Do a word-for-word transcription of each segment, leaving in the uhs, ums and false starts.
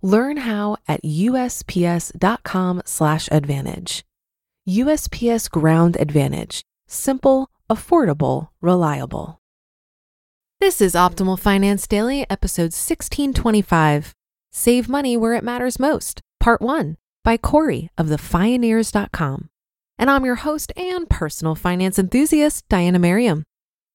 Learn how at U S P S dot com slash advantage. U S P S Ground Advantage. Simple, affordable, reliable. This is Optimal Finance Daily, episode sixteen twenty-five. Save money where it matters most, part one, by Corey of the fioneers dot com. And I'm your host and personal finance enthusiast, Diana Merriam.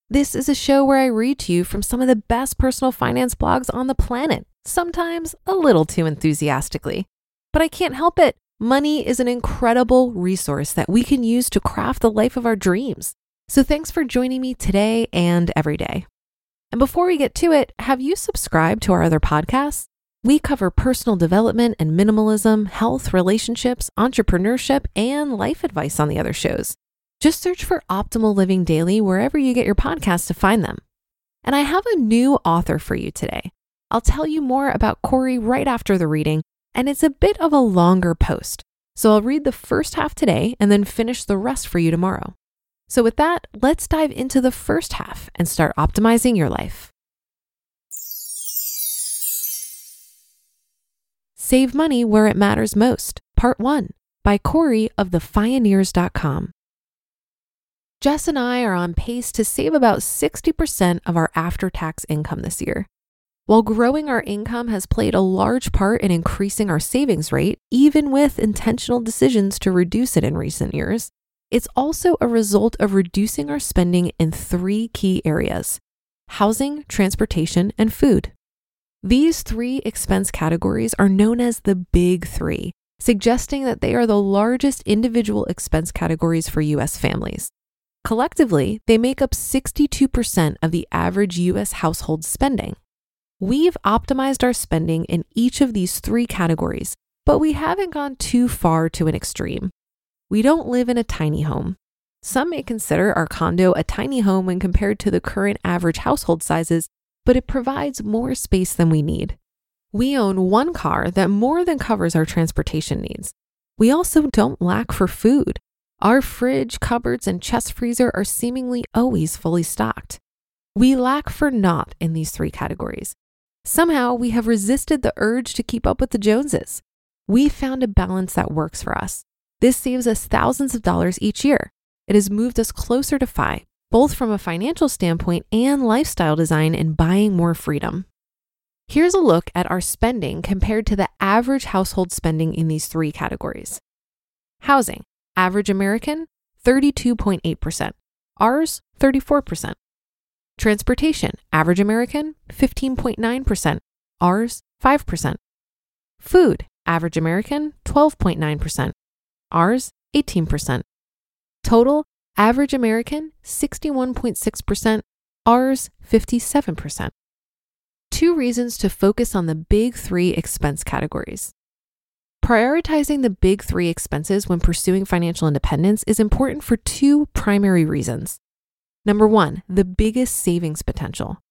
This is a show where I read to you from some of the best personal finance blogs on the planet, sometimes a little too enthusiastically. But I can't help it. Money is an incredible resource that we can use to craft the life of our dreams. So thanks for joining me today and every day. And before we get to it, have you subscribed to our other podcasts? We cover personal development and minimalism, health, relationships, entrepreneurship, and life advice on the other shows. Just search for Optimal Living Daily wherever you get your podcasts to find them. And I have a new author for you today. I'll tell you more about Corey right after the reading, and it's a bit of a longer post. So I'll read the first half today and then finish the rest for you tomorrow. So with that, let's dive into the first half and start optimizing your life. Save money where it matters most, part one, by Corey of the fioneers dot com. Jess and I are on pace to save about sixty percent of our after-tax income this year. While growing our income has played a large part in increasing our savings rate, even with intentional decisions to reduce it in recent years, it's also a result of reducing our spending in three key areas: housing, transportation, and food. These three expense categories are known as the Big Three, suggesting that they are the largest individual expense categories for U S families. Collectively, they make up sixty-two percent of the average U S household spending. We've optimized our spending in each of these three categories, but we haven't gone too far to an extreme. We don't live in a tiny home. Some may consider our condo a tiny home when compared to the current average household sizes, but it provides more space than we need. We own one car that more than covers our transportation needs. We also don't lack for food. Our fridge, cupboards, and chest freezer are seemingly always fully stocked. We lack for naught in these three categories. Somehow, we have resisted the urge to keep up with the Joneses. We found a balance that works for us. This saves us thousands of dollars each year. It has moved us closer to F I, both from a financial standpoint and lifestyle design and buying more freedom. Here's a look at our spending compared to the average household spending in these three categories. Housing, average American, thirty-two point eight percent. Ours, thirty-four percent. Transportation, average American, fifteen point nine percent. Ours, five percent. Food, average American, twelve point nine percent. Ours, eighteen percent. Total, average American, sixty-one point six percent. Ours, fifty-seven percent. Two reasons to focus on the Big Three expense categories. Prioritizing the Big Three expenses when pursuing financial independence is important for two primary reasons. Number one, the biggest savings potential.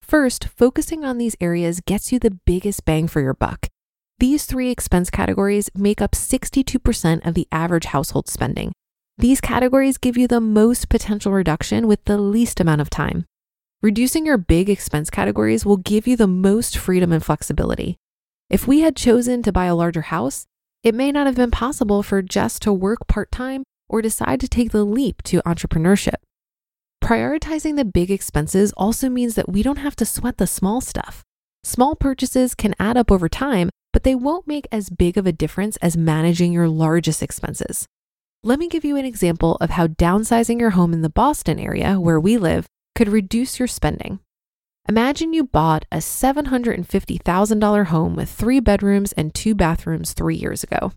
First, focusing on these areas gets you the biggest bang for your buck. These three expense categories make up sixty-two percent of the average household spending. These categories give you the most potential reduction with the least amount of time. Reducing your big expense categories will give you the most freedom and flexibility. If we had chosen to buy a larger house, it may not have been possible for Jess to work part-time or decide to take the leap to entrepreneurship. Prioritizing the big expenses also means that we don't have to sweat the small stuff. Small purchases can add up over time, but they won't make as big of a difference as managing your largest expenses. Let me give you an example of how downsizing your home in the Boston area, where we live, could reduce your spending. Imagine you bought a seven hundred fifty thousand dollars home with three bedrooms and two bathrooms three years ago.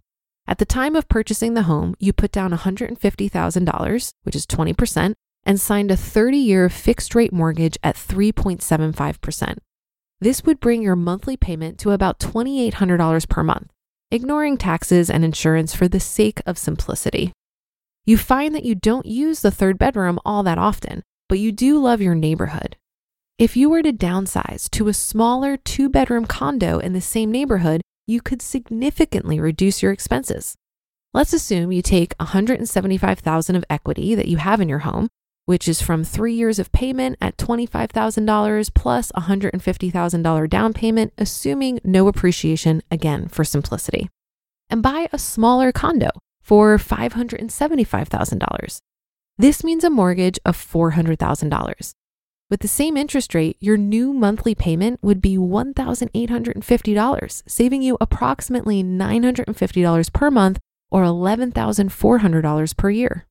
At the time of purchasing the home, you put down one hundred fifty thousand dollars, which is twenty percent, and signed a thirty-year fixed-rate mortgage at three point seven five percent. This would bring your monthly payment to about twenty-eight hundred dollars per month, ignoring taxes and insurance for the sake of simplicity. You find that you don't use the third bedroom all that often, but you do love your neighborhood. If you were to downsize to a smaller two-bedroom condo in the same neighborhood, you could significantly reduce your expenses. Let's assume you take one hundred seventy-five thousand dollars of equity that you have in your home, which is from three years of payment at twenty-five thousand dollars plus one hundred fifty thousand dollars down payment, assuming no appreciation, again, for simplicity. And buy a smaller condo for five hundred seventy-five thousand dollars. This means a mortgage of four hundred thousand dollars. With the same interest rate, your new monthly payment would be one thousand eight hundred fifty dollars, saving you approximately nine hundred fifty dollars per month or eleven thousand four hundred dollars per year.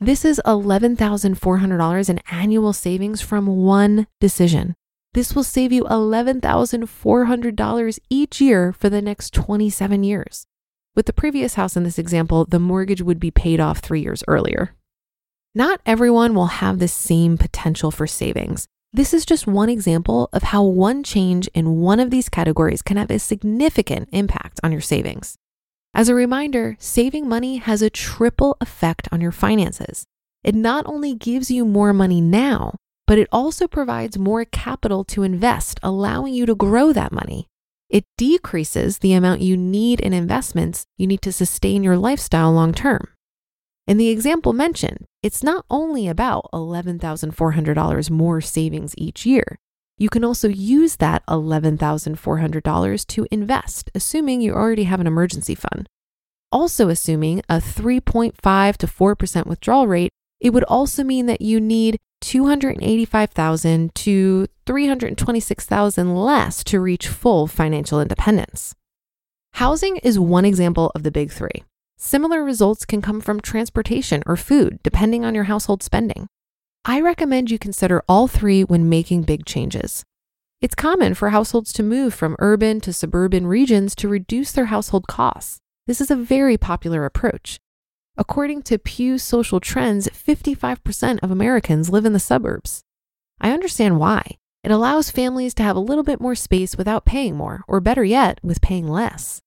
This is eleven thousand four hundred dollars in annual savings from one decision. This will save you eleven thousand four hundred dollars each year for the next twenty-seven years. With the previous house in this example, the mortgage would be paid off three years earlier. Not everyone will have the same potential for savings. This is just one example of how one change in one of these categories can have a significant impact on your savings. As a reminder, saving money has a triple effect on your finances. It not only gives you more money now, but it also provides more capital to invest, allowing you to grow that money. It decreases the amount you need in investments you need to sustain your lifestyle long term. In the example mentioned, it's not only about eleven thousand four hundred dollars more savings each year. You can also use that eleven thousand four hundred dollars to invest, assuming you already have an emergency fund. Also assuming a three point five to four percent withdrawal rate, it would also mean that you need two hundred eighty-five thousand to three hundred twenty-six thousand dollars less to reach full financial independence. Housing is one example of the big three. Similar results can come from transportation or food, depending on your household spending. I recommend you consider all three when making big changes. It's common for households to move from urban to suburban regions to reduce their household costs. This is a very popular approach. According to Pew Social Trends, fifty-five percent of Americans live in the suburbs. I understand why. It allows families to have a little bit more space without paying more, or better yet, with paying less.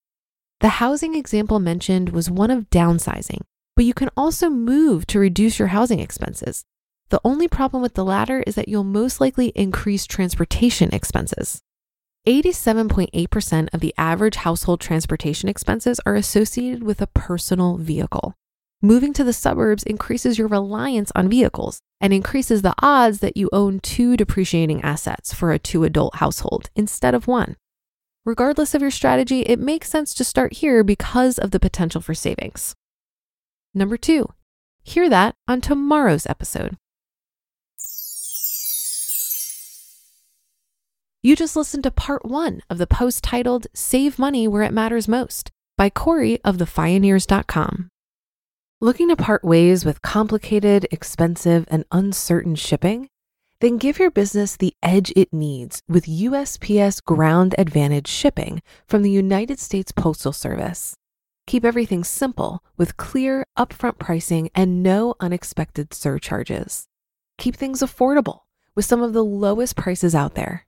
The housing example mentioned was one of downsizing, but you can also move to reduce your housing expenses. The only problem with the latter is that you'll most likely increase transportation expenses. eighty-seven point eight percent of the average household transportation expenses are associated with a personal vehicle. Moving to the suburbs increases your reliance on vehicles and increases the odds that you own two depreciating assets for a two-adult household instead of one. Regardless of your strategy, it makes sense to start here because of the potential for savings. Number two, hear that on tomorrow's episode. You just listened to part one of the post titled Save Money Where It Matters Most by Corey of the fioneers dot com. Looking to part ways with complicated, expensive, and uncertain shipping? Then give your business the edge it needs with U S P S Ground Advantage shipping from the United States Postal Service. Keep everything simple with clear, upfront pricing and no unexpected surcharges. Keep things affordable with some of the lowest prices out there.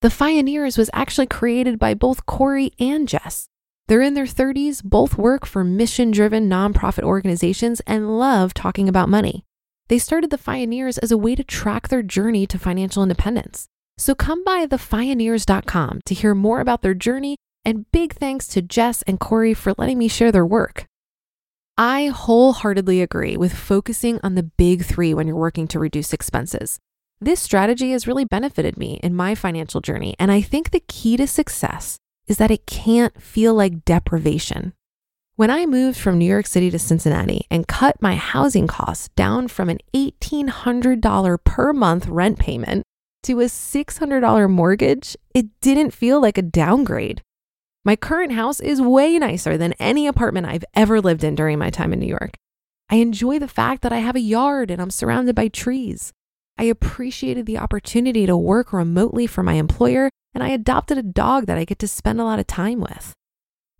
The Fioneers was actually created by both Corey and Jess. They're in their thirties, both work for mission-driven nonprofit organizations and love talking about money. They started the Fioneers as a way to track their journey to financial independence. So come by the fioneers dot com to hear more about their journey, and big thanks to Jess and Corey for letting me share their work. I wholeheartedly agree with focusing on the big three when you're working to reduce expenses. This strategy has really benefited me in my financial journey, and I think the key to success is that it can't feel like deprivation. When I moved from New York City to Cincinnati and cut my housing costs down from an eighteen hundred dollars per month rent payment to a six hundred dollars mortgage, it didn't feel like a downgrade. My current house is way nicer than any apartment I've ever lived in during my time in New York. I enjoy the fact that I have a yard and I'm surrounded by trees. I appreciated the opportunity to work remotely for my employer, and I adopted a dog that I get to spend a lot of time with.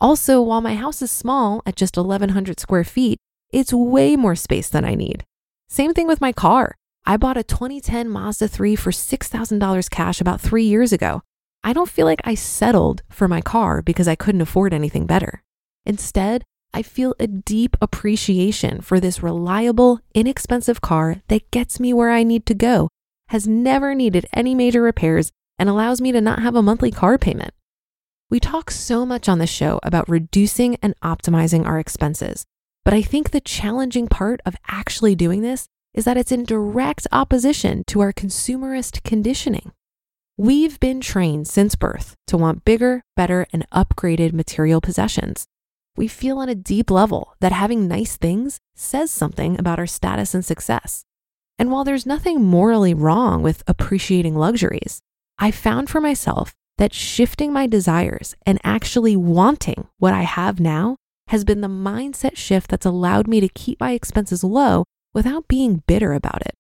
Also, while my house is small at just eleven hundred square feet, it's way more space than I need. Same thing with my car. I bought a twenty ten Mazda three for six thousand dollars cash about three years ago. I don't feel like I settled for my car because I couldn't afford anything better. Instead, I feel a deep appreciation for this reliable, inexpensive car that gets me where I need to go, has never needed any major repairs, and allows me to not have a monthly car payment. We talk so much on the show about reducing and optimizing our expenses, but I think the challenging part of actually doing this is that it's in direct opposition to our consumerist conditioning. We've been trained since birth to want bigger, better, and upgraded material possessions. We feel on a deep level that having nice things says something about our status and success. And while there's nothing morally wrong with appreciating luxuries, I found for myself that shifting my desires and actually wanting what I have now has been the mindset shift that's allowed me to keep my expenses low without being bitter about it.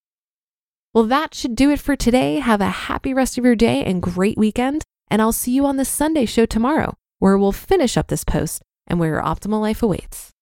Well, that should do it for today. Have a happy rest of your day and great weekend. And I'll see you on the Sunday show tomorrow, where we'll finish up this post and where your optimal life awaits.